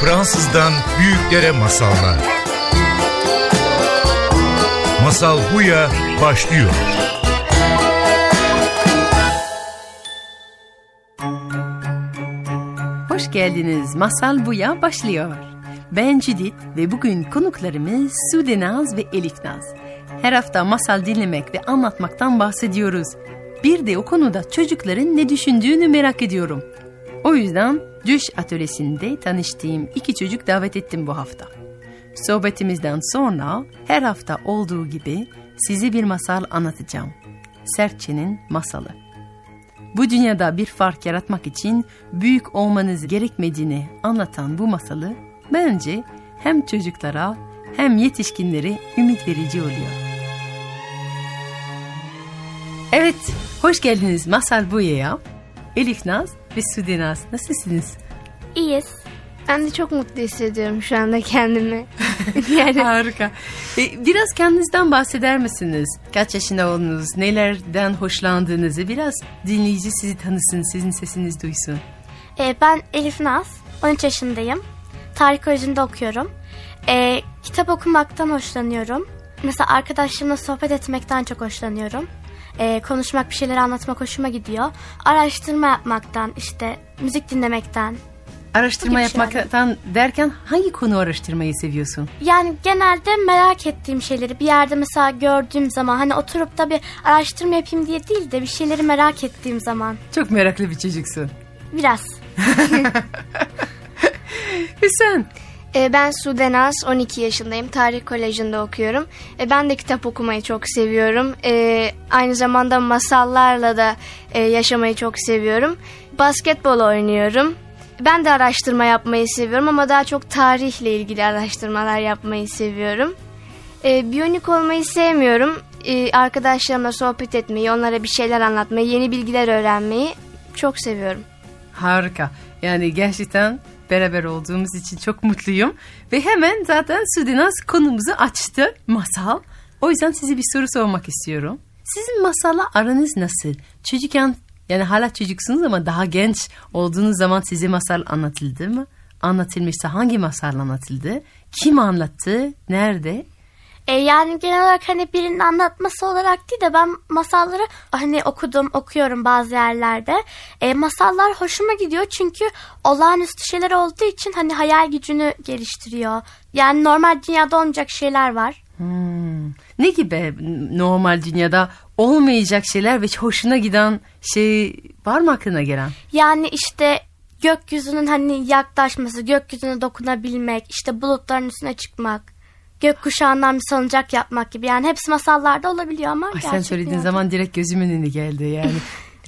Fransızdan büyüklere masallar. Masal Bu Ya başlıyor. Hoş geldiniz. Masal Bu Ya başlıyor. Ben Judith ve bugün konuklarımız Sudenaz ve Elif Naz. Her hafta masal dinlemek ve anlatmaktan bahsediyoruz. Bir de o konuda çocukların ne düşündüğünü merak ediyorum. O yüzden Düş Atölyesi'nde tanıştığım iki çocuk davet ettim bu hafta. Sohbetimizden sonra her hafta olduğu gibi size bir masal anlatacağım. Serçe'nin Masalı. Bu dünyada bir fark yaratmak için büyük olmanız gerekmediğini anlatan bu masalı bence hem çocuklara hem yetişkinlere ümit verici oluyor. Evet, hoş geldiniz Masal Bu Ya. Elif Naz ve Sudenaz, nasılsınız? İyiyiz. Ben de çok mutlu hissediyorum şu anda kendimi. Yani... Harika. Biraz kendinizden bahseder misiniz? Kaç yaşında oldunuz? Nelerden hoşlandığınızı biraz dinleyici sizi tanısın, sizin sesiniz duysun. Ben Elif Naz, 13 yaşındayım. Tarih Koleji'nde okuyorum. Kitap okumaktan hoşlanıyorum. Mesela arkadaşlarımla sohbet etmekten çok hoşlanıyorum. Konuşmak, bir şeyleri anlatmak hoşuma gidiyor. Araştırma yapmaktan, müzik dinlemekten. Araştırma yapmaktan derken hangi konu araştırmayı seviyorsun? Yani genelde merak ettiğim şeyleri bir yerde mesela gördüğüm zaman, hani oturup da bir araştırma yapayım diye değil de bir şeyleri merak ettiğim zaman. Çok meraklı bir çocuksun. Biraz. Hüseyin. Ben Sudenaz, 12 yaşındayım. Tarih Koleji'nde okuyorum. Ben de kitap okumayı çok seviyorum. Aynı zamanda masallarla da yaşamayı çok seviyorum. Basketbol oynuyorum. Ben de araştırma yapmayı seviyorum ama daha çok tarihle ilgili araştırmalar yapmayı seviyorum. Biyonik olmayı sevmiyorum. Arkadaşlarımla sohbet etmeyi, onlara bir şeyler anlatmayı, yeni bilgiler öğrenmeyi çok seviyorum. Harika. Yani gerçekten... Beraber olduğumuz için çok mutluyum. Ve hemen zaten Sudenaz konumuzu açtı. Masal. O yüzden size bir soru sormak istiyorum. Sizin masalla aranız nasıl? Çocukken, yani hala çocuksunuz ama daha genç olduğunuz zaman size masal anlatıldı mı? Anlatılmışsa hangi masal anlatıldı? Kim anlattı? Nerede? Yani genel olarak birinin anlatması olarak değil de ben masalları okuyorum bazı yerlerde. Masallar hoşuma gidiyor çünkü olağanüstü şeyler olduğu için hayal gücünü geliştiriyor. Yani normal dünyada olmayacak şeyler var. Ne gibi normal dünyada olmayacak şeyler ve hoşuna giden şey var mı aklına gelen? Yani gökyüzünün yaklaşması, gökyüzüne dokunabilmek, bulutların üstüne çıkmak. Gökkuşağından bir salıncak yapmak gibi. Yani hepsi masallarda olabiliyor ama gerçekten. Sen söylediğin zaman direkt gözümün önüne geldi yani.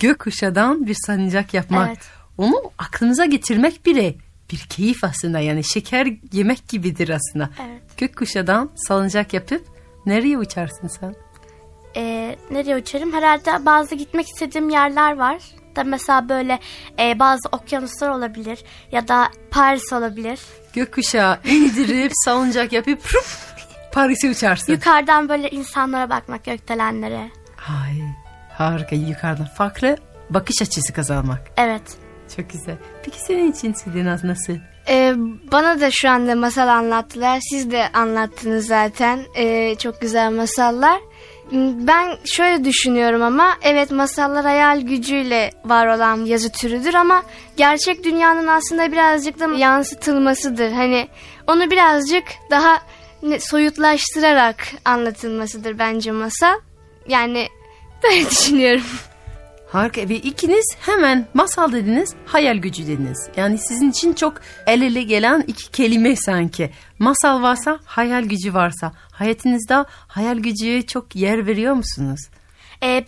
Gökkuşağından bir salıncak yapmak. Evet. Onu aklınıza getirmek bile bir keyif aslında. Yani şeker yemek gibidir aslında. Evet. Gökkuşağından salıncak yapıp nereye uçarsın sen? Nereye uçarım? Herhalde bazı gitmek istediğim yerler var. Da mesela böyle bazı okyanuslar olabilir ya da Paris olabilir. Gökkuşağı indirip salıncak yapıp Paris'e uçarsın. Yukarıdan böyle insanlara bakmak, gökdelenlere. Ay, harika, yukarıdan farklı bakış açısı kazanmak. Evet. Çok güzel. Peki senin için Sudenaz nasıl? Bana da şu anda masal anlattılar. Siz de anlattınız zaten. Çok güzel masallar. Ben şöyle düşünüyorum ama evet, masallar hayal gücüyle var olan yazı türüdür ama gerçek dünyanın aslında birazcık da yansıtılmasıdır. Onu birazcık daha soyutlaştırarak anlatılmasıdır bence masal. Yani böyle düşünüyorum. Harika. Ve ikiniz hemen masal dediniz, hayal gücü dediniz. Yani sizin için çok el ele gelen iki kelime sanki. Masal varsa, hayal gücü varsa. Hayatınızda hayal gücü çok yer veriyor musunuz?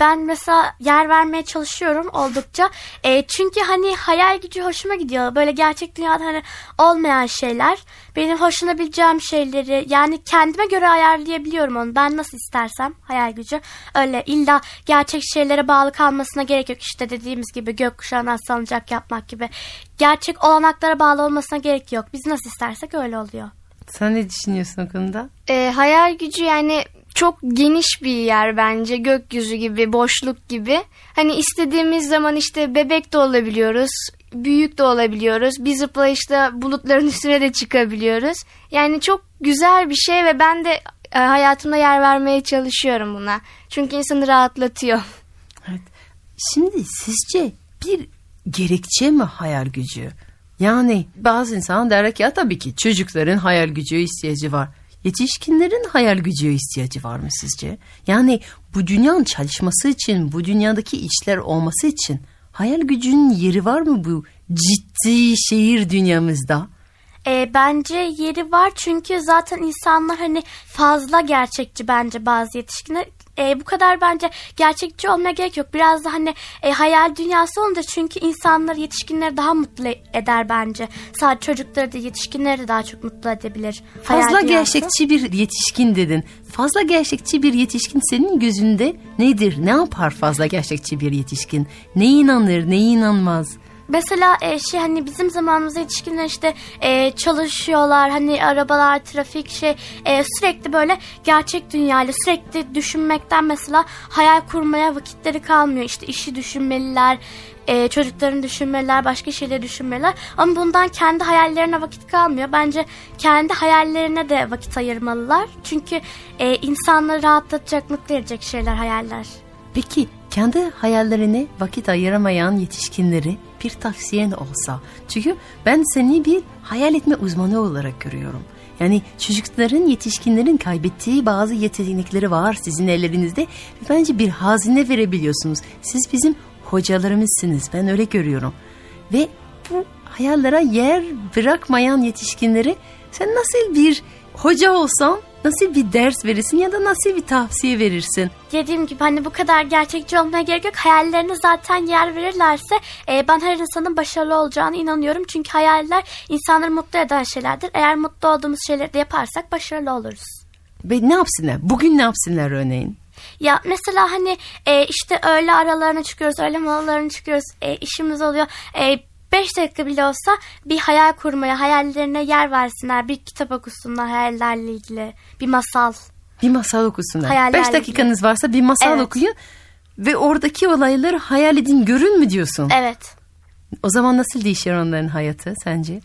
Ben mesela yer vermeye çalışıyorum oldukça. Çünkü hayal gücü hoşuma gidiyor. Böyle gerçek dünyada olmayan şeyler. Benim hoşlanabileceğim şeyleri yani kendime göre ayarlayabiliyorum onu. Ben nasıl istersem hayal gücü. Öyle illa gerçek şeylere bağlı kalmasına gerek yok. Dediğimiz gibi gökkuşağına salıncak yapmak gibi. Gerçek olanaklara bağlı olmasına gerek yok. Biz nasıl istersek öyle oluyor. Sen ne düşünüyorsun o konuda? Hayal gücü yani... çok geniş bir yer bence, gökyüzü gibi, boşluk gibi. Hani istediğimiz zaman işte bebek de olabiliyoruz, büyük de olabiliyoruz. Bir zıplayışta bulutların üstüne de çıkabiliyoruz. Yani çok güzel bir şey ve ben de hayatımda yer vermeye çalışıyorum buna. Çünkü insanı rahatlatıyor. Evet. Şimdi sizce bir gerekçe mi hayal gücü? Yani bazı insan der ki ya tabii ki çocukların hayal gücü ihtiyacı var. Yetişkinlerin hayal gücü ihtiyacı var mı sizce? Yani bu dünyanın çalışması için, bu dünyadaki işler olması için hayal gücünün yeri var mı bu ciddi şehir dünyamızda? Bence yeri var, çünkü zaten insanlar hani fazla gerçekçi bence bazı yetişkinler. Bu kadar bence gerçekçi olmaya gerek yok. Biraz da hani hayal dünyası olunca, çünkü insanlar yetişkinleri daha mutlu eder bence. Sadece çocukları da yetişkinleri daha çok mutlu edebilir. Fazla gerçekçi bir yetişkin dedin. Fazla gerçekçi bir yetişkin senin gözünde nedir? Ne yapar fazla gerçekçi bir yetişkin? Neye inanır, neye inanmaz? Mesela hani bizim zamanımızda yetişkinler işte çalışıyorlar, hani arabalar, trafik sürekli böyle gerçek dünyayla sürekli düşünmekten mesela hayal kurmaya vakitleri kalmıyor. İşte işi düşünmeliler, çocuklarını düşünmeliler, başka şeyleri düşünmeliler, ama bundan kendi hayallerine vakit kalmıyor. Bence kendi hayallerine de vakit ayırmalılar, çünkü insanları rahatlatacak, mutlu edecek şeyler hayaller. Peki kendi hayallerine vakit ayıramayan yetişkinleri bir tavsiyen olsa, çünkü ben seni bir hayal etme uzmanı olarak görüyorum. Yani çocukların, yetişkinlerin kaybettiği bazı yetenekleri var sizin ellerinizde. Bence bir hazine verebiliyorsunuz. Siz bizim hocalarımızsınız, ben öyle görüyorum. Ve bu hayallere yer bırakmayan yetişkinleri sen nasıl bir hoca olsan, nasıl bir ders verirsin ya da nasıl bir tavsiye verirsin? Dediğim gibi hani bu kadar gerçekçi olmaya gerek yok. Hayallerine zaten yer verirlerse ben her insanın başarılı olacağına inanıyorum. Çünkü hayaller insanları mutlu eden şeylerdir. Eğer mutlu olduğumuz şeyleri de yaparsak başarılı oluruz. Ve ne yapsınlar? Bugün ne yapsınlar örneğin? Ya mesela hani işte öğle aralarına çıkıyoruz, öğle molalarına çıkıyoruz, işimiz oluyor. 5 dakika bile olsa bir hayal kurmaya, hayallerine yer versinler. Bir kitap okusunlar hayallerle ilgili. Bir masal. Bir masal okusunlar. Hayallerle 5 dakikanız ilgili varsa bir masal, evet, okuyun ve oradaki olayları hayal edin, görün mü diyorsun? Evet. O zaman nasıl değişir onların hayatı sence?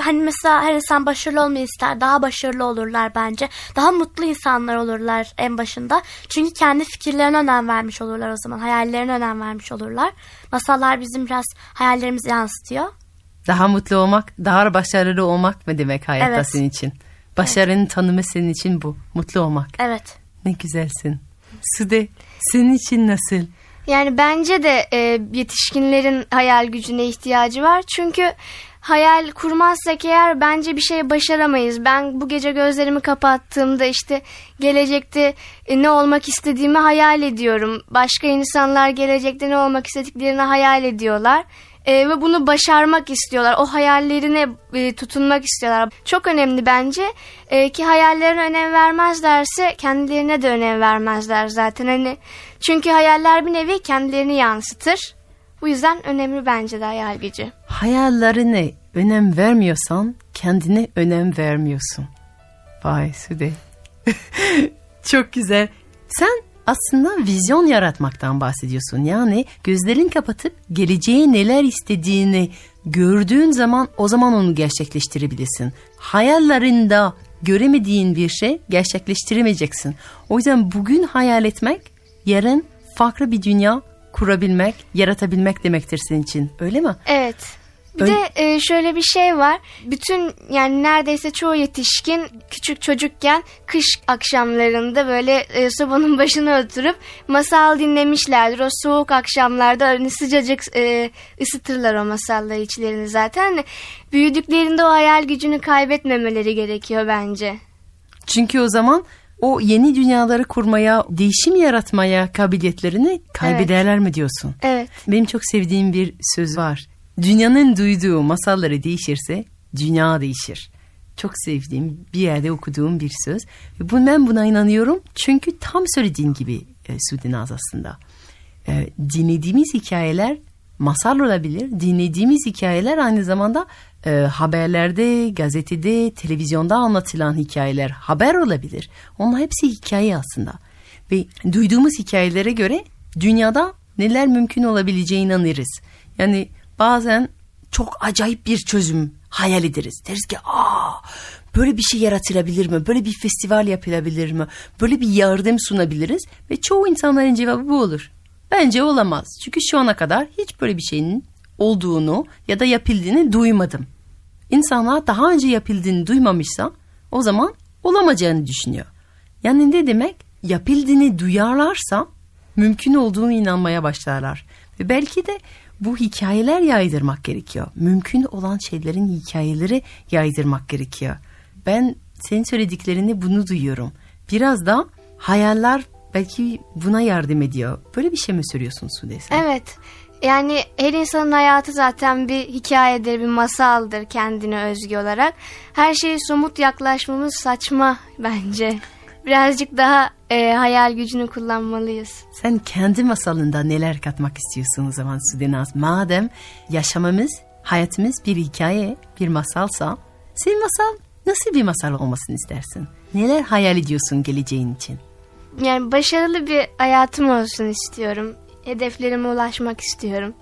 Hani mesela her insan başarılı olmayı ister. Daha başarılı olurlar bence. Daha mutlu insanlar olurlar en başında. Çünkü kendi fikirlerine önem vermiş olurlar o zaman. Hayallerine önem vermiş olurlar. Masallar bizim biraz hayallerimizi yansıtıyor. Daha mutlu olmak, daha başarılı olmak mı demek hayatta, evet, senin için? Başarının, evet, tanımı senin için bu. Mutlu olmak. Evet. Ne güzelsin. Sude, senin için nasıl? Yani bence de yetişkinlerin hayal gücüne ihtiyacı var. Çünkü hayal kurmazsak eğer bence bir şey başaramayız. Ben bu gece gözlerimi kapattığımda işte gelecekte ne olmak istediğimi hayal ediyorum. Başka insanlar gelecekte ne olmak istediklerini hayal ediyorlar. Ve bunu başarmak istiyorlar. O hayallerine tutunmak istiyorlar. Çok önemli bence ki hayallerine önem vermezlerse kendilerine de önem vermezler zaten. Hani çünkü hayaller bir nevi kendilerini yansıtır. Bu yüzden önemli bence de hayal gücü. Hayallerine önem vermiyorsan kendine önem vermiyorsun. Vay Sude. Çok güzel. Sen aslında vizyon yaratmaktan bahsediyorsun. Yani gözlerini kapatıp geleceğe neler istediğini gördüğün zaman o zaman onu gerçekleştirebilirsin. Hayallerinde göremediğin bir şey gerçekleştiremeyeceksin. O yüzden bugün hayal etmek, yarın farklı bir dünya kurabilmek, yaratabilmek demektir senin için. Öyle mi? Evet. Bir de şöyle bir şey var. Bütün yani neredeyse çoğu yetişkin küçük çocukken kış akşamlarında böyle sobanın başına oturup masal dinlemişlerdir. O soğuk akşamlarda hani sıcacık ısıtırlar o masalları içlerini zaten. Büyüdüklerinde o hayal gücünü kaybetmemeleri gerekiyor bence. Çünkü o zaman o yeni dünyaları kurmaya, değişim yaratmaya kabiliyetlerini kaybederler, evet, mi diyorsun? Evet. Benim çok sevdiğim bir söz var. Dünyanın duyduğu masalları değişirse dünya değişir. Çok sevdiğim, bir yerde okuduğum bir söz. Ben buna inanıyorum. Çünkü tam söylediğin gibi Sudenaz aslında. Dinlediğimiz hikayeler masal olabilir. Dinlediğimiz hikayeler aynı zamanda haberlerde, gazetede, televizyonda anlatılan hikayeler haber olabilir. Onlar hepsi hikaye aslında. Ve duyduğumuz hikayelere göre dünyada neler mümkün olabileceğine inanırız. Yani bazen çok acayip bir çözüm hayal ederiz. Deriz ki böyle bir şey yaratılabilir mi? Böyle bir festival yapılabilir mi? Böyle bir yardım sunabiliriz. Ve çoğu insanların cevabı bu olur. Bence olamaz. Çünkü şu ana kadar hiç böyle bir şeyin olduğunu ya da yapıldığını duymadım. İnsanlar daha önce yapıldığını duymamışsa o zaman olamayacağını düşünüyor. Yani ne demek? Yapıldığını duyarlarsa mümkün olduğunu inanmaya başlarlar. Ve belki de bu hikayeler yaydırmak gerekiyor. Mümkün olan şeylerin hikayeleri yaydırmak gerekiyor. Ben senin söylediklerinde bunu duyuyorum. Biraz da hayaller belki buna yardım ediyor. Böyle bir şey mi söylüyorsun Sude sen? Evet. Yani her insanın hayatı zaten bir hikayedir, bir masaldır kendine özgü olarak. Her şeye somut yaklaşmamız saçma bence. Birazcık daha hayal gücünü kullanmalıyız. Sen kendi masalında neler katmak istiyorsun o zaman Sudenaz? Madem yaşamımız, hayatımız bir hikaye, bir masalsa, senin masal nasıl bir masal olmasını istersin? Neler hayal ediyorsun geleceğin için? Yani başarılı bir hayatım olsun istiyorum. Hedeflerime ulaşmak istiyorum.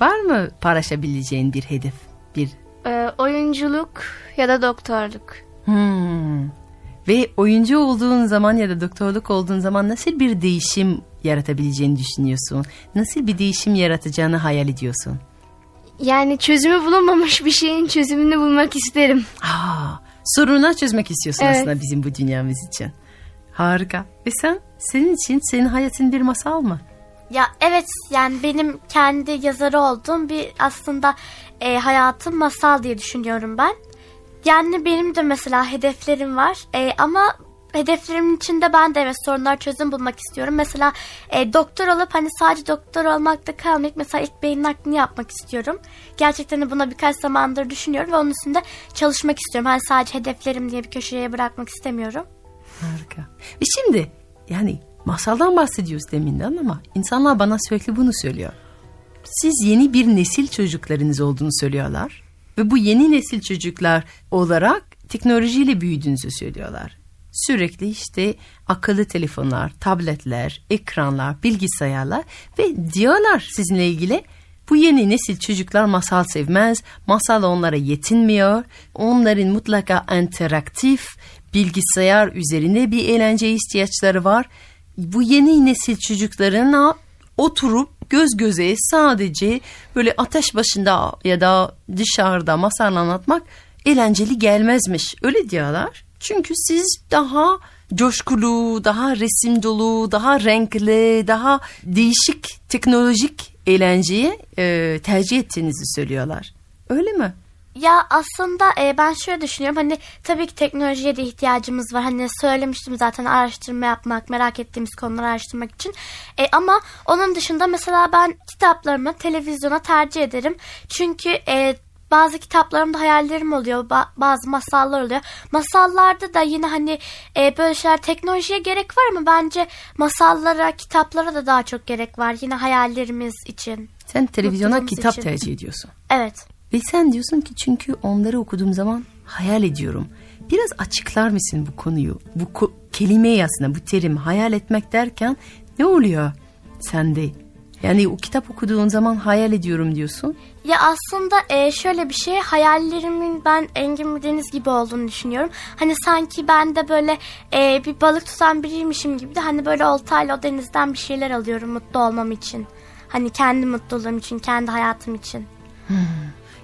Var mı paylaşabileceğin bir hedef? Bir oyunculuk ya da doktorluk. Ve oyuncu olduğun zaman ya da doktorluk olduğun zaman nasıl bir değişim yaratabileceğini düşünüyorsun? Nasıl bir değişim yaratacağını hayal ediyorsun? Yani çözümü bulunmamış bir şeyin çözümünü bulmak isterim. Sorunu çözmek istiyorsun aslında bizim bu dünyamız için. Harika. Ve sen? Senin için, senin hayatın bir masal mı? Ya evet, yani benim kendi yazarı olduğum bir aslında hayatım masal diye düşünüyorum ben. Yani benim de mesela hedeflerim var ama hedeflerimin içinde ben de evet sorunlar çözüm bulmak istiyorum. Mesela doktor olup hani sadece doktor olmakta kalmayıp mesela ilk beyin naklini yapmak istiyorum. Gerçekten de buna birkaç zamandır düşünüyorum ve onun üstünde çalışmak istiyorum. Hani sadece hedeflerim diye bir köşeye bırakmak istemiyorum. Harika. Ve şimdi yani masaldan bahsediyoruz deminden ama insanlar bana sürekli bunu söylüyor. Siz yeni bir nesil çocuklarınız olduğunu söylüyorlar. Ve bu yeni nesil çocuklar olarak teknolojiyle büyüdüğünüzü söylüyorlar. Sürekli işte akıllı telefonlar, tabletler, ekranlar, bilgisayarlar ve diyorlar sizinle ilgili bu yeni nesil çocuklar masal sevmez, masal onlara yetinmiyor, onların mutlaka interaktif bilgisayar üzerine bir eğlence ihtiyaçları var. Bu yeni nesil çocuklarına oturup göz göze sadece böyle ateş başında ya da dışarıda masal anlatmak eğlenceli gelmezmiş. Öyle diyorlar. Çünkü siz daha coşkulu, daha resim dolu, daha renkli, daha değişik teknolojik eğlenceyi tercih ettiğinizi söylüyorlar. Öyle mi? Ya aslında ben şöyle düşünüyorum, hani tabii ki teknolojiye de ihtiyacımız var, hani söylemiştim zaten araştırma yapmak, merak ettiğimiz konuları araştırmak için ama onun dışında mesela ben kitaplarımı televizyona tercih ederim çünkü bazı kitaplarımda hayallerim oluyor, bazı masallar oluyor. Masallarda da yine hani böyle şeyler, teknolojiye gerek var mı? Bence masallara, kitaplara da daha çok gerek var yine hayallerimiz için. Sen televizyona kitap için tercih ediyorsun. Evet. Ve sen diyorsun ki çünkü onları okuduğum zaman hayal ediyorum. Biraz açıklar mısın bu konuyu? Bu kelimeyi aslında, bu terim hayal etmek derken ne oluyor sende? Yani o kitap okuduğun zaman hayal ediyorum diyorsun. Ya aslında şöyle bir şey, hayallerimin ben engin bir deniz gibi olduğunu düşünüyorum. Hani sanki ben de böyle bir balık tutan biriymişim gibi de hani böyle oltayla o denizden bir şeyler alıyorum mutlu olmam için. Hani kendi mutluluğum için, kendi hayatım için.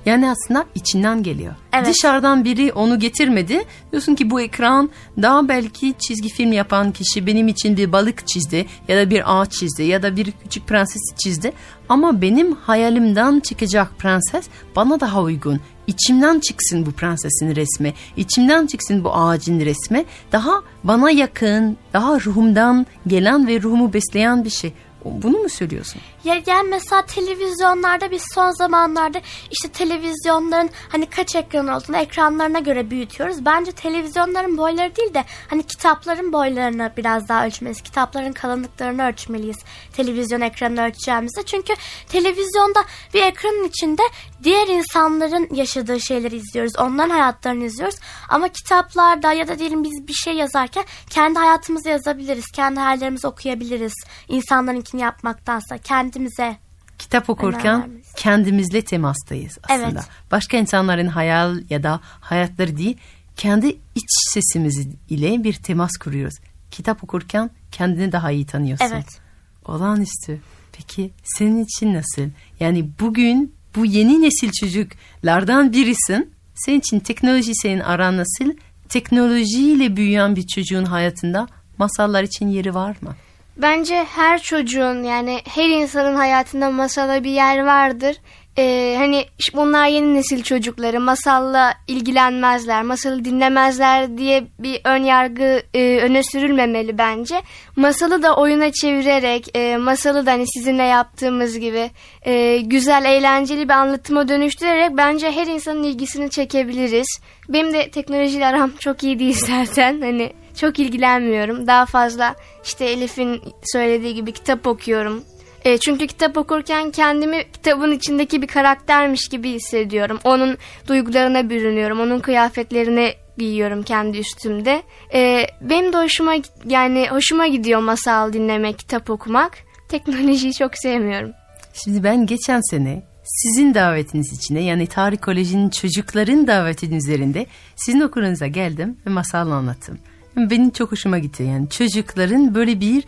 Yani aslında içinden geliyor. Evet. Dışarıdan biri onu getirmedi. Diyorsun ki bu ekran, daha belki çizgi film yapan kişi benim için bir balık çizdi ya da bir ağaç çizdi ya da bir küçük prenses çizdi. Ama benim hayalimden çıkacak prenses bana daha uygun. İçimden çıksın bu prensesin resmi, içimden çıksın bu ağacın resmi. Daha bana yakın, daha ruhumdan gelen ve ruhumu besleyen bir şey. Bunu mu söylüyorsun? Yani mesela televizyonlarda biz son zamanlarda işte televizyonların hani kaç ekran olduğunu ekranlarına göre büyütüyoruz. Bence televizyonların boyları değil de hani kitapların boylarını biraz daha ölçmeliyiz. Kitapların kalınlıklarını ölçmeliyiz. Televizyon ekranını ölçeceğimizde. Çünkü televizyonda bir ekranın içinde diğer insanların yaşadığı şeyleri izliyoruz. Onların hayatlarını izliyoruz. Ama kitaplarda ya da diyelim biz bir şey yazarken kendi hayatımızı yazabiliriz. Kendi hayallerimizi okuyabiliriz. İnsanlarınkini yapmaktansa kendimize. Kitap okurken kendimizle temastayız aslında. Evet. Başka insanların hayal ya da hayatları değil, kendi iç sesimiz ile bir temas kuruyoruz. Kitap okurken kendini daha iyi tanıyorsun. Evet. Olağanüstü. Peki senin için nasıl? Yani bugün bu yeni nesil çocuklardan birisin. Senin için teknoloji, senin aran nasıl? Teknolojiyle büyüyen bir çocuğun hayatında masallar için yeri var mı? Bence her çocuğun, yani her insanın hayatında masala bir yer vardır. Hani bunlar yeni nesil çocukları, masalla ilgilenmezler, masalı dinlemezler diye bir ön yargı öne sürülmemeli bence. Masalı da oyuna çevirerek, masalı da hani sizinle yaptığımız gibi güzel, eğlenceli bir anlatıma dönüştürerek bence her insanın ilgisini çekebiliriz. Benim de teknolojiyle aram çok iyi değil zaten, hani çok ilgilenmiyorum. Daha fazla işte Elif'in söylediği gibi kitap okuyorum. Çünkü kitap okurken kendimi kitabın içindeki bir karaktermiş gibi hissediyorum. Onun duygularına bürünüyorum. Onun kıyafetlerine giyiyorum kendi üstümde. Benim de hoşuma gidiyor masal dinlemek, kitap okumak. Teknolojiyi çok sevmiyorum. Şimdi ben geçen sene sizin davetiniz içine, yani Tarih Koleji'nin çocukların davetinin üzerinde sizin okurunuza geldim ve masal anlattım. Benim çok hoşuma gitti. Yani çocukların böyle bir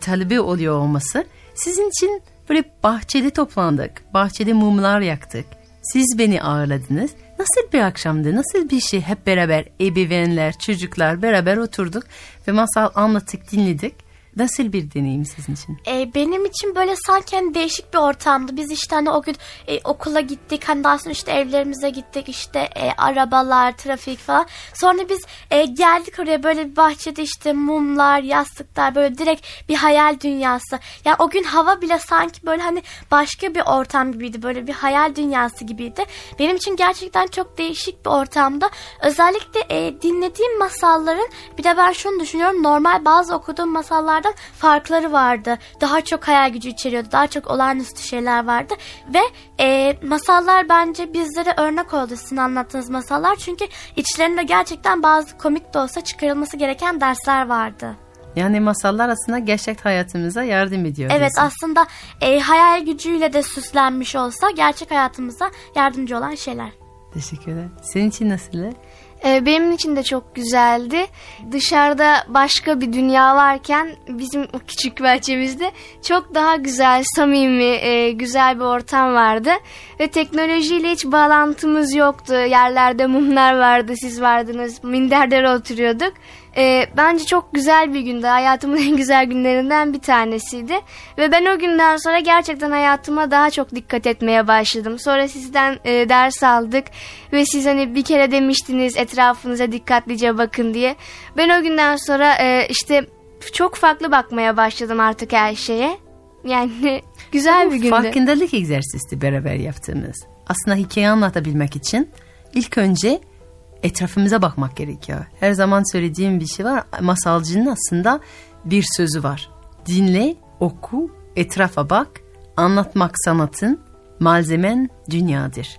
talebi oluyor olması. Sizin için böyle bahçede toplandık. Bahçede mumlar yaktık. Siz beni ağırladınız. Nasıl bir akşamdı? Nasıl bir şey? Hep beraber ebeveynler, çocuklar beraber oturduk ve masal anlattık, dinledik. Nasıl bir deneyim sizin için? Benim için böyle sanki hani değişik bir ortamdı. Biz işte hani o gün okula gittik. Hani daha sonra işte evlerimize gittik. İşte arabalar, trafik falan. Sonra biz geldik oraya, böyle bir bahçede işte mumlar, yastıklar, böyle direkt bir hayal dünyası. Yani o gün hava bile sanki böyle hani başka bir ortam gibiydi. Böyle bir hayal dünyası gibiydi. Benim için gerçekten çok değişik bir ortamda. Özellikle dinlediğim masalların, bir de ben şunu düşünüyorum. Normal bazı okuduğum masallar farkları vardı. Daha çok hayal gücü içeriyordu. Daha çok olağanüstü şeyler vardı. Ve masallar bence bizlere örnek oldu, sizin anlattığınız masallar. Çünkü içlerinde gerçekten bazı komik de olsa çıkarılması gereken dersler vardı. Yani masallar aslında gerçek hayatımıza yardım ediyor. Evet diyorsun. Aslında hayal gücüyle de süslenmiş olsa gerçek hayatımıza yardımcı olan şeyler. Teşekkür ederim. Senin için nasıldı? Benim için de çok güzeldi. Dışarıda başka bir dünya varken bizim küçük bahçemizde çok daha güzel, samimi, güzel bir ortam vardı. Ve teknolojiyle hiç bağlantımız yoktu. Yerlerde mumlar vardı, siz vardınız, minderlere oturuyorduk. Bence çok güzel bir gündü. Hayatımın en güzel günlerinden bir tanesiydi. Ve ben o günden sonra gerçekten hayatıma daha çok dikkat etmeye başladım. Sonra sizden ders aldık. Ve siz hani bir kere demiştiniz etrafınıza dikkatlice bakın diye. Ben o günden sonra işte çok farklı bakmaya başladım artık her şeye. Yani güzel bir gündü. Farkındalık egzersizi beraber yaptığımız. Aslında hikaye anlatabilmek için ilk önce etrafımıza bakmak gerekiyor. Her zaman söylediğim bir şey var. Masalcının aslında bir sözü var. Dinle, oku, etrafa bak. Anlatmak sanatın, malzemen dünyadır.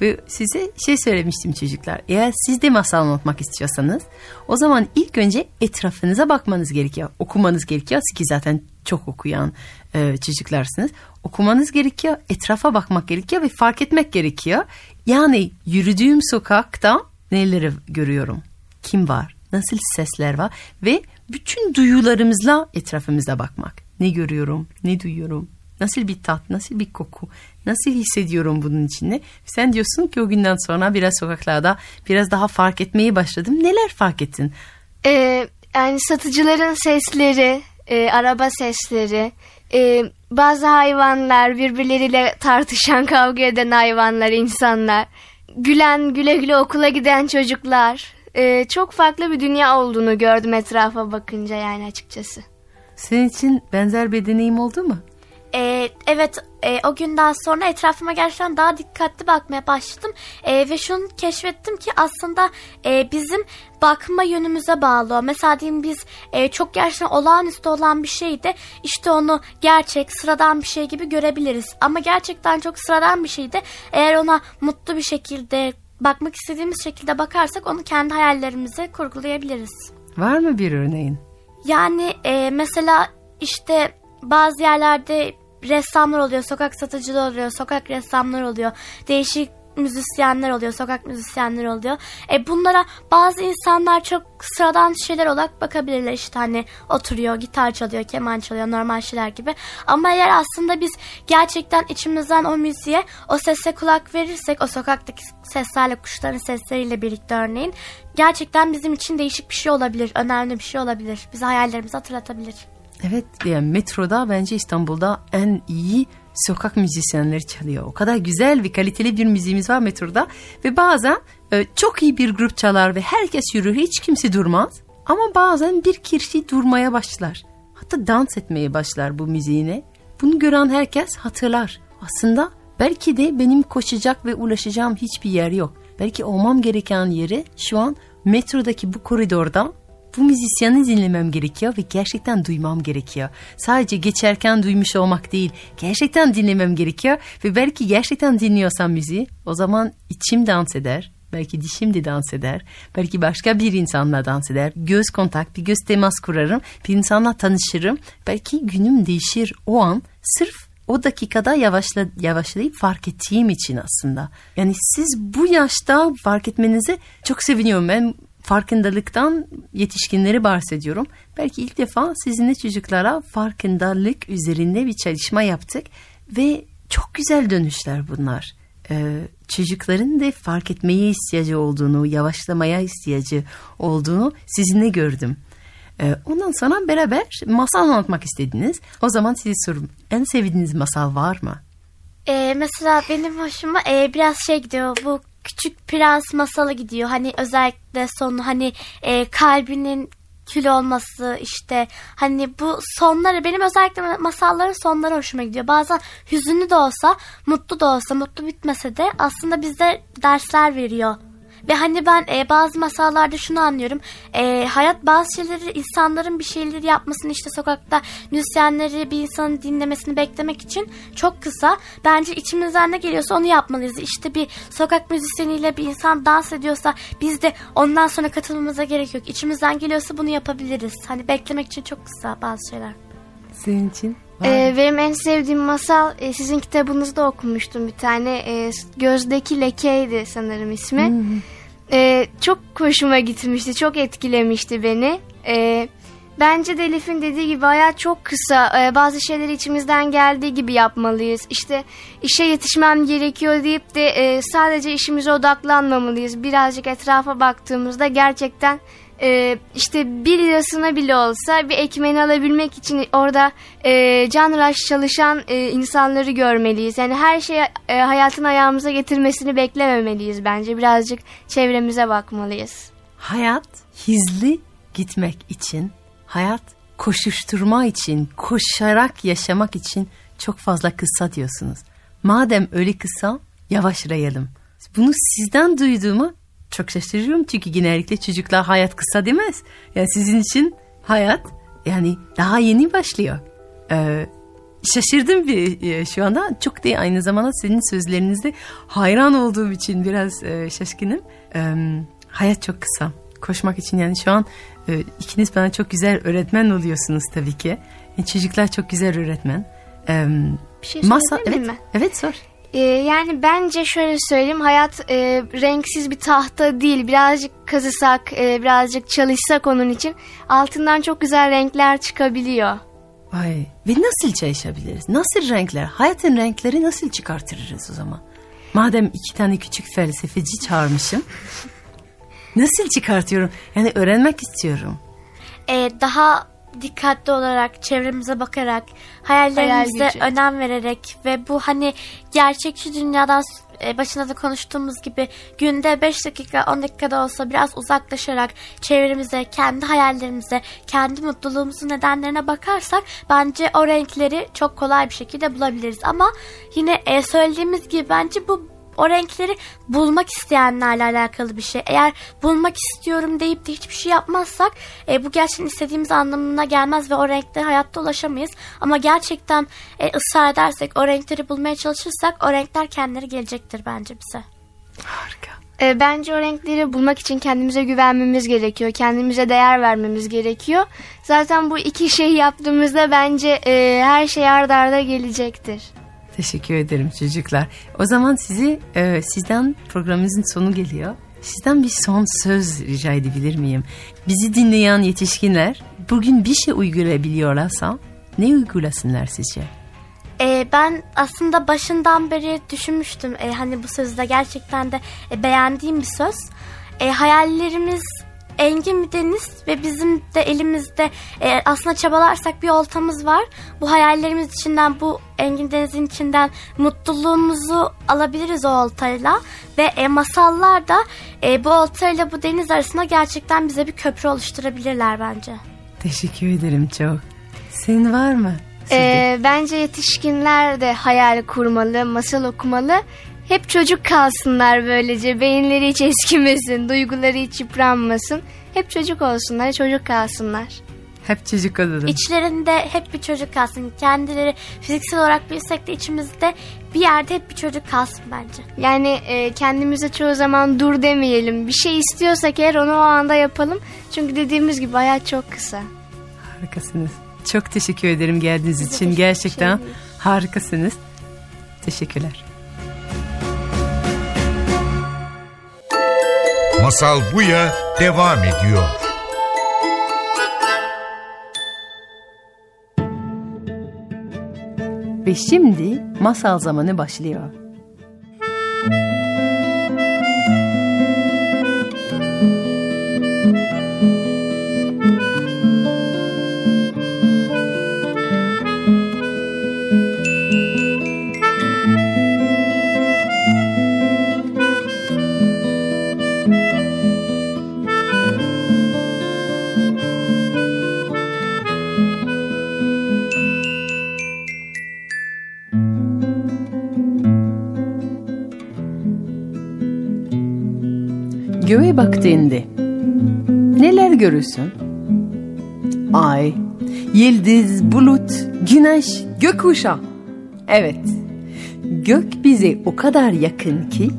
Ve size şey söylemiştim çocuklar. Eğer siz de masal anlatmak istiyorsanız o zaman ilk önce etrafınıza bakmanız gerekiyor. Okumanız gerekiyor ki zaten çok okuyan çocuklarsınız. Okumanız gerekiyor, etrafa bakmak gerekiyor ve fark etmek gerekiyor. Yani yürüdüğüm sokakta neleri görüyorum, kim var, nasıl sesler var ve bütün duyularımızla etrafımıza bakmak. Ne görüyorum, ne duyuyorum, nasıl bir tat, nasıl bir koku, nasıl hissediyorum bunun içinde. Sen diyorsun ki o günden sonra biraz sokaklarda biraz daha fark etmeye başladım. Neler fark ettin? Yani satıcıların sesleri, araba sesleri, bazı hayvanlar, birbirleriyle tartışan, kavga eden hayvanlar, insanlar. Gülen, güle güle okula giden çocuklar. Çok farklı bir dünya olduğunu gördüm etrafa bakınca, yani açıkçası. Senin için benzer bir deneyim oldu mu? Evet, o günden sonra etrafıma gerçekten daha dikkatli bakmaya başladım ve şunu keşfettim ki aslında bizim bakma yönümüze bağlı. Mesela diyeyim biz çok gerçekten olağanüstü olan bir şeyi de işte onu gerçek, sıradan bir şey gibi görebiliriz. Ama gerçekten çok sıradan bir şey de eğer ona mutlu bir şekilde, bakmak istediğimiz şekilde bakarsak onu kendi hayallerimize kurgulayabiliriz. Var mı bir örneğin? Yani mesela işte bazı yerlerde ressamlar oluyor, sokak satıcılar oluyor, sokak ressamlar oluyor, değişik müzisyenler oluyor, sokak müzisyenler oluyor. Bunlara bazı insanlar çok sıradan şeyler olarak bakabilirler. İşte hani oturuyor, gitar çalıyor, keman çalıyor, normal şeyler gibi. Ama eğer aslında biz gerçekten içimizden o müziğe, o sese kulak verirsek, o sokaktaki seslerle, kuşların sesleriyle birlikte örneğin, gerçekten bizim için değişik bir şey olabilir, önemli bir şey olabilir. Bizi hayallerimizi hatırlatabilir. Evet, yani metroda bence İstanbul'da en iyi sokak müzisyenleri çalıyor. O kadar güzel ve kaliteli bir müziğimiz var metroda. Ve bazen çok iyi bir grup çalar ve herkes yürür, hiç kimse durmaz. Ama bazen bir kişi durmaya başlar. Hatta dans etmeye başlar bu müziğine. Bunu gören herkes hatırlar. Aslında belki de benim koşacak ve ulaşacağım hiçbir yer yok. Belki olmam gereken yeri şu an metrodaki bu koridorda bu müzisyeni dinlemem gerekiyor ve gerçekten duymam gerekiyor. Sadece geçerken duymuş olmak değil, gerçekten dinlemem gerekiyor. Ve belki gerçekten dinliyorsam müziği, o zaman içim dans eder, belki dişim de dans eder, belki başka bir insanla dans eder. Göz kontak, bir göz temas kurarım, bir insanla tanışırım. Belki günüm değişir o an, sırf o dakikada yavaşlayıp fark ettiğim için aslında. Yani siz bu yaşta fark etmenizi çok seviniyorum ben. Farkındalıktan yetişkinleri bahsediyorum. Belki ilk defa sizinle çocuklara farkındalık üzerinde bir çalışma yaptık ve çok güzel dönüşler bunlar. Çocukların da fark etmeye ihtiyacı olduğunu, yavaşlamaya ihtiyacı olduğunu sizinle gördüm. Ondan sonra beraber masal anlatmak istediniz. O zaman size sorum, en sevdiğiniz masal var mı? Mesela benim hoşuma biraz şey gidiyor bu. Küçük Prens masalı gidiyor. Hani özellikle sonu hani kalbinin kül olması, işte hani bu sonları, benim özellikle masalların sonları hoşuma gidiyor. Bazen hüzünlü de olsa, mutlu da olsa, mutlu bitmese de aslında bize dersler veriyor. Ve hani ben bazı masallarda şunu anlıyorum. Hayat bazı şeyleri, insanların bir şeyleri yapmasını, işte sokakta müzisyenleri, bir insanın dinlemesini beklemek için çok kısa. Bence içimizden ne geliyorsa onu yapmalıyız. İşte bir sokak müzisyeniyle bir insan dans ediyorsa biz de ondan sonra katılmamıza gerek yok. İçimizden geliyorsa bunu yapabiliriz. Hani beklemek için çok kısa bazı şeyler. Senin için? Benim en sevdiğim masal, sizin kitabınızda okumuştum bir tane, Gözdeki Leke'ydi sanırım ismi. Çok hoşuma gitmişti, çok etkilemişti beni. Bence de Elif'in dediği gibi hayat çok kısa, bazı şeyleri içimizden geldiği gibi yapmalıyız. İşte işe yetişmem gerekiyor deyip de sadece işimize odaklanmamalıyız. Birazcık etrafa baktığımızda gerçekten... işte bir lirasına bile olsa bir ekmeğini alabilmek için orada canhıraş çalışan insanları görmeliyiz. Yani her şeyi hayatın ayağımıza getirmesini beklememeliyiz bence. Birazcık çevremize bakmalıyız. Hayat hızlı gitmek için, hayat koşuşturma için, koşarak yaşamak için çok fazla kısa diyorsunuz. Madem öyle kısa, yavaşlayalım. Bunu sizden duyduğumu çok şaşırıyorum, çünkü genellikle çocuklar hayat kısa demez. Yani sizin için hayat yani daha yeni başlıyor. Şaşırdım şu anda. Çok da aynı zamanda senin sözlerinizde hayran olduğum için biraz şaşkınım. Hayat çok kısa. Koşmak için yani şu an ikiniz bana çok güzel öğretmen oluyorsunuz tabii ki. Yani çocuklar çok güzel öğretmen. Bir şey söyleyebilir miyim? Evet, sor. Yani bence şöyle söyleyeyim, hayat renksiz bir tahta değil. Birazcık kazısak, birazcık çalışsak onun için altından çok güzel renkler çıkabiliyor. Ay, ve nasıl çalışabiliriz? Nasıl renkler? Hayatın renkleri nasıl çıkartırız o zaman? Madem iki tane küçük felsefeci çağırmışım, nasıl çıkartıyorum? Yani öğrenmek istiyorum. Daha dikkatli olarak, çevremize bakarak, hayallerimize önem vererek ve bu hani gerçekçi dünyadan başında da konuştuğumuz gibi günde 5 dakika 10 dakikada olsa biraz uzaklaşarak çevremize, kendi hayallerimize, kendi mutluluğumuzun nedenlerine bakarsak bence o renkleri çok kolay bir şekilde bulabiliriz. Ama yine söylediğimiz gibi bence bu o renkleri bulmak isteyenlerle alakalı bir şey. Eğer bulmak istiyorum deyip de hiçbir şey yapmazsak bu gerçekten istediğimiz anlamına gelmez ve o renklere hayatta ulaşamayız. Ama gerçekten ısrar edersek, o renkleri bulmaya çalışırsak o renkler kendileri gelecektir bence bize. Harika. Bence o renkleri bulmak için kendimize güvenmemiz gerekiyor. Kendimize değer vermemiz gerekiyor. Zaten bu iki şeyi yaptığımızda bence her şey arda arda gelecektir. Teşekkür ederim çocuklar. O zaman sizden programımızın sonu geliyor. Sizden bir son söz rica edebilir miyim? Bizi dinleyen yetişkinler bugün bir şey uygulayabiliyorlarsa ne uygulasınlar sizce? Ben aslında başından beri düşünmüştüm. Hani bu sözü de gerçekten de beğendiğim bir söz. Hayallerimiz engin bir deniz ve bizim de elimizde aslında çabalarsak bir oltamız var. Bu hayallerimiz içinden, bu engin denizin içinden mutluluğumuzu alabiliriz o oltayla. Ve masallar da bu oltayla bu deniz arasında gerçekten bize bir köprü oluşturabilirler bence. Teşekkür ederim çok. Senin var mı? Bence yetişkinler de hayal kurmalı, masal okumalı. Hep çocuk kalsınlar böylece, beyinleri hiç eskimesin, duyguları hiç yıpranmasın. Hep çocuk olsunlar, çocuk kalsınlar. Hep çocuk olalım. İçlerinde hep bir çocuk kalsın. Kendileri fiziksel olarak büyüsek de içimizde bir yerde hep bir çocuk kalsın bence. Yani kendimize çoğu zaman dur demeyelim. Bir şey istiyorsak eğer onu o anda yapalım. Çünkü dediğimiz gibi hayat çok kısa. Harikasınız. Çok teşekkür ederim geldiğiniz için. Gerçekten harikasınız. Teşekkürler. Masal Bu Ya devam ediyor. Ve şimdi masal zamanı başlıyor. Göğe baktığında neler görürsün? Ay, yıldız, bulut, güneş, gökkuşağı. Evet, gök bize o kadar yakın ki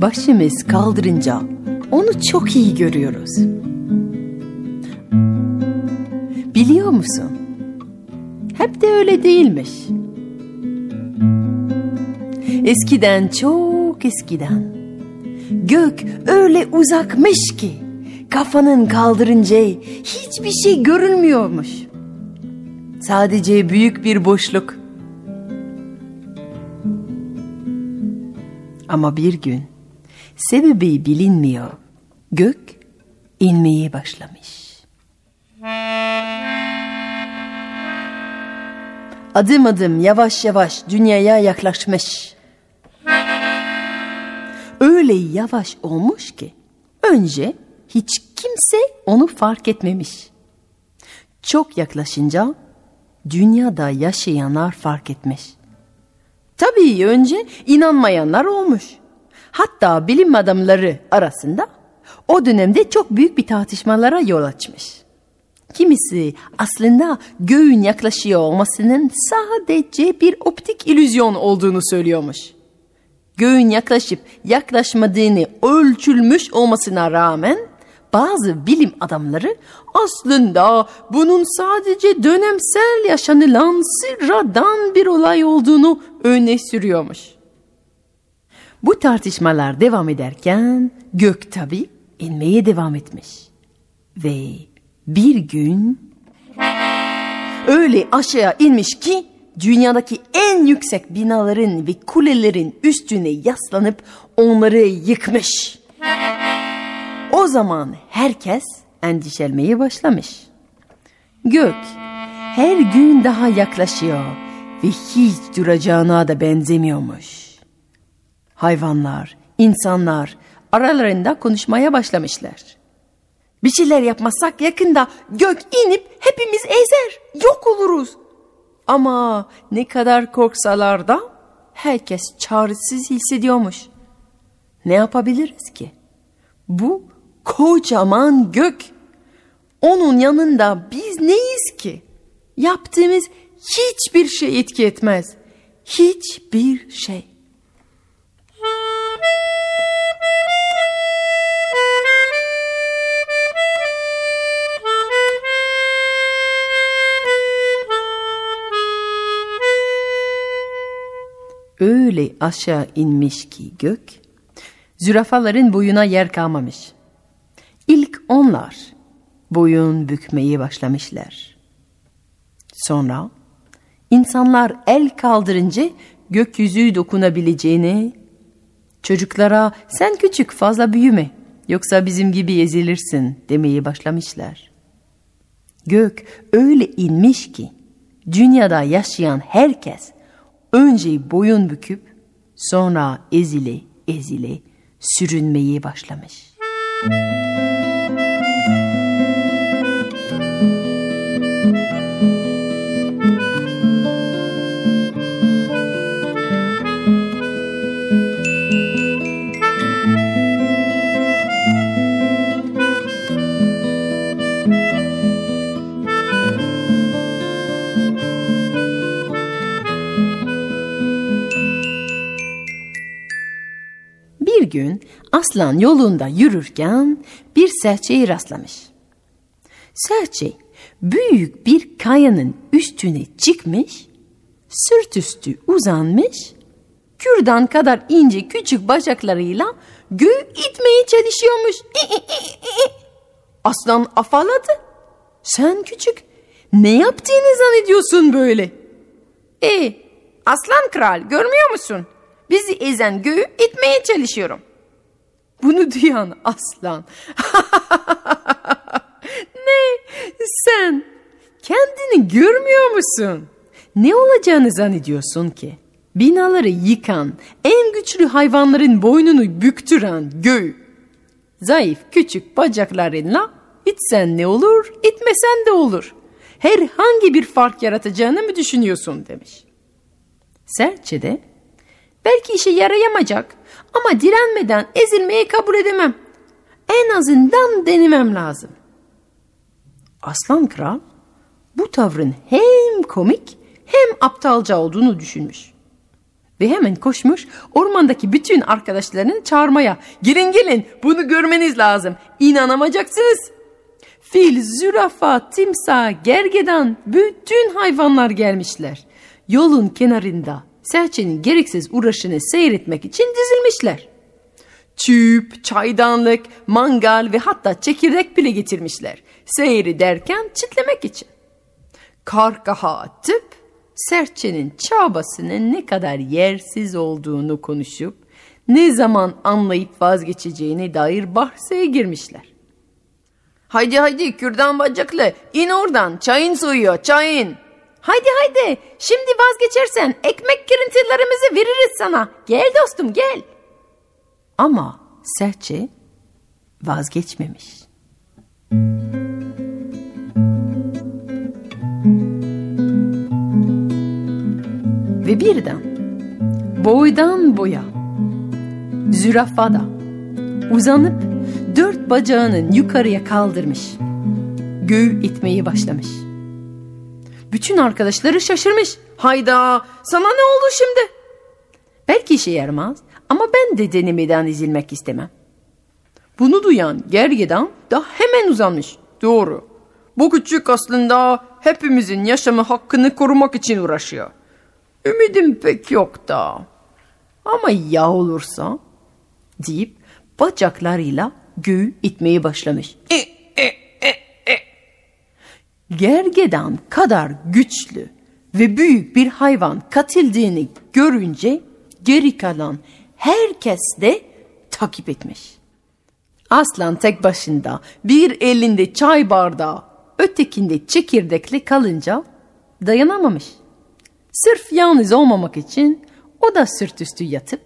başımız kaldırınca onu çok iyi görüyoruz. Biliyor musun? Hep de öyle değilmiş. Eskiden, çok eskiden gök öyle uzakmış ki kafanın kaldırınca hiçbir şey görünmüyormuş. Sadece büyük bir boşluk. Ama bir gün sebebi bilinmiyor, gök inmeye başlamış. Adım adım yavaş yavaş dünyaya yaklaşmış. Öyle yavaş olmuş ki önce hiç kimse onu fark etmemiş. Çok yaklaşınca dünyada yaşayanlar fark etmiş. Tabii önce inanmayanlar olmuş. Hatta bilim adamları arasında o dönemde çok büyük bir tartışmalara yol açmış. Kimisi aslında göğün yaklaşıyor olmasının sadece bir optik illüzyon olduğunu söylüyormuş. Göğün yaklaşıp yaklaşmadığını ölçülmüş olmasına rağmen bazı bilim adamları aslında bunun sadece dönemsel yaşanılan sıradan bir olay olduğunu öne sürüyormuş. Bu tartışmalar devam ederken gök tabii inmeye devam etmiş. Ve bir gün öyle aşağı inmiş ki dünyadaki en yüksek binaların ve kulelerin üstüne yaslanıp onları yıkmış. O zaman herkes endişelenmeye başlamış. Gök her gün daha yaklaşıyor ve hiç duracağına da benzemiyormuş. Hayvanlar, insanlar aralarında konuşmaya başlamışlar. Bir şeyler yapmazsak yakında gök inip hepimiz ezer, yok oluruz. Ama ne kadar korksalar da herkes çaresiz hissediyormuş. Ne yapabiliriz ki? Bu kocaman gök. Onun yanında biz neyiz ki? Yaptığımız hiçbir şey etki etmez. Hiçbir şey. Öyle aşağı inmiş ki gök, zürafaların boyuna yer kalmamış. İlk onlar boyun bükmeyi başlamışlar. Sonra insanlar el kaldırınca gökyüzü dokunabileceğini, çocuklara sen küçük fazla büyüme yoksa bizim gibi ezilirsin demeyi başlamışlar. Gök öyle inmiş ki dünyada yaşayan herkes önce boyun büküp sonra ezile ezile sürünmeye başlamış. Bir gün aslan yolunda yürürken bir serçeye rastlamış. Serçe büyük bir kayanın üstüne çıkmış, sırt üstü uzanmış, kürdan kadar ince küçük bacaklarıyla göğü itmeye çalışıyormuş. Aslan afaladı. Sen küçük ne yaptığını zannediyorsun böyle? Aslan kral görmüyor musun? Bizi ezen göğü itmeye çalışıyorum. Bunu duyan aslan. Ne? Sen kendini görmüyor musun? Ne olacağını zannediyorsun ki? Binaları yıkan, en güçlü hayvanların boynunu büktüren göğü zayıf küçük bacaklarınla itsen ne olur, itmesen de olur. Herhangi bir fark yaratacağını mı düşünüyorsun demiş. Serçe de belki işe yarayamayacak ama direnmeden ezilmeyi kabul edemem. En azından denemem lazım. Aslan kral bu tavrın hem komik hem aptalca olduğunu düşünmüş. Ve hemen koşmuş ormandaki bütün arkadaşlarını çağırmaya. Gelin bunu görmeniz lazım. İnanamayacaksınız. Fil, zürafa, timsah, gergedan bütün hayvanlar gelmişler. Yolun kenarında serçenin gereksiz uğraşını seyretmek için dizilmişler. Tüp, çaydanlık, mangal ve hatta çekirdek bile getirmişler. Seyri derken çitlemek için. Karkaha atıp serçenin çabasının ne kadar yersiz olduğunu konuşup ne zaman anlayıp vazgeçeceğine dair bahseye girmişler. Haydi kürdan bacaklı in oradan, çayın soğuyor çayın. Haydi şimdi vazgeçersen ekmek kırıntılarımızı veririz sana. Gel dostum gel. Ama serçe vazgeçmemiş. Ve birden boydan boya zürafada uzanıp dört bacağının yukarıya kaldırmış. Göğü itmeyi başlamış. Bütün arkadaşları şaşırmış. Hayda, sana ne oldu şimdi? Belki işe yaramaz ama ben de denemeden ezilmek istemem. Bunu duyan gergedan da hemen uzanmış. Doğru. Bu küçük aslında hepimizin yaşamı hakkını korumak için uğraşıyor. Ümidim pek yok da. Ama ya olursa? Deyip bacaklarıyla göğü itmeye başlamış. Gergedan kadar güçlü ve büyük bir hayvan katildığını görünce geri kalan herkes de takip etmiş. Aslan tek başında bir elinde çay bardağı ötekinde çekirdekli kalınca dayanamamış. Sırf yalnız olmamak için o da sırtüstü yatıp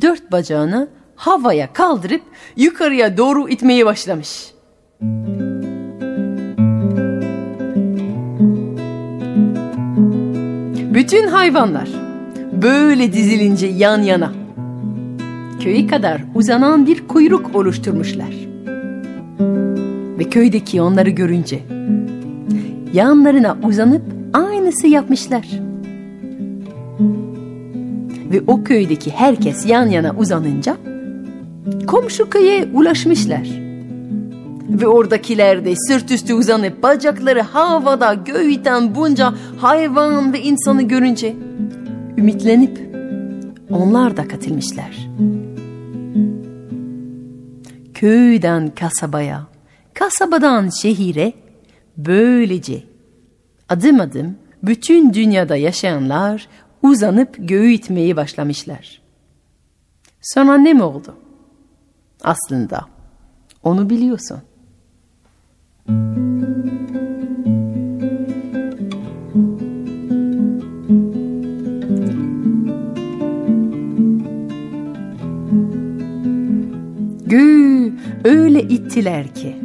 dört bacağını havaya kaldırıp yukarıya doğru itmeye başlamış. Bütün hayvanlar böyle dizilince yan yana köye kadar uzanan bir kuyruk oluşturmuşlar. Ve köydeki onları görünce yanlarına uzanıp aynısı yapmışlar. Ve o köydeki herkes yan yana uzanınca komşu köye ulaşmışlar. Ve oradakiler de sırtüstü uzanıp bacakları havada göğüten bunca hayvan ve insanı görünce ümitlenip onlar da katılmışlar. Köyden kasabaya, kasabadan şehire böylece adım adım bütün dünyada yaşayanlar uzanıp göğü itmeye başlamışlar. Sonra ne mi oldu? Aslında onu biliyorsun. Göğü öyle ittiler ki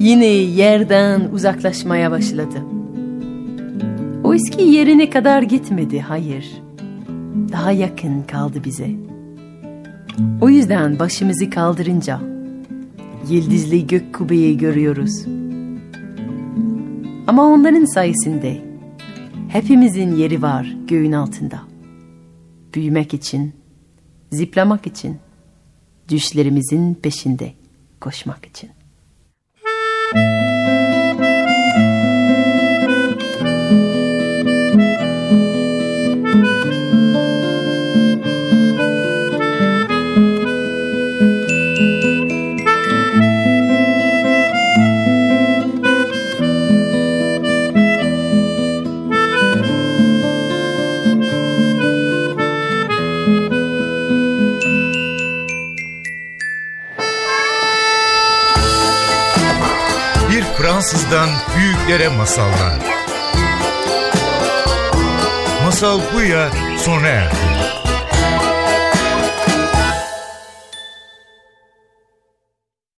yine yerden uzaklaşmaya başladı. O eski yerine kadar gitmedi, hayır. Daha yakın kaldı bize. O yüzden başımızı kaldırınca yıldızlı gök kubbeyi görüyoruz. Ama onların sayesinde hepimizin yeri var göğün altında. Büyümek için, zıplamak için, düşlerimizin peşinde koşmak için. Fransızdan büyüklere masallar. Masal Bu Ya sona erdi.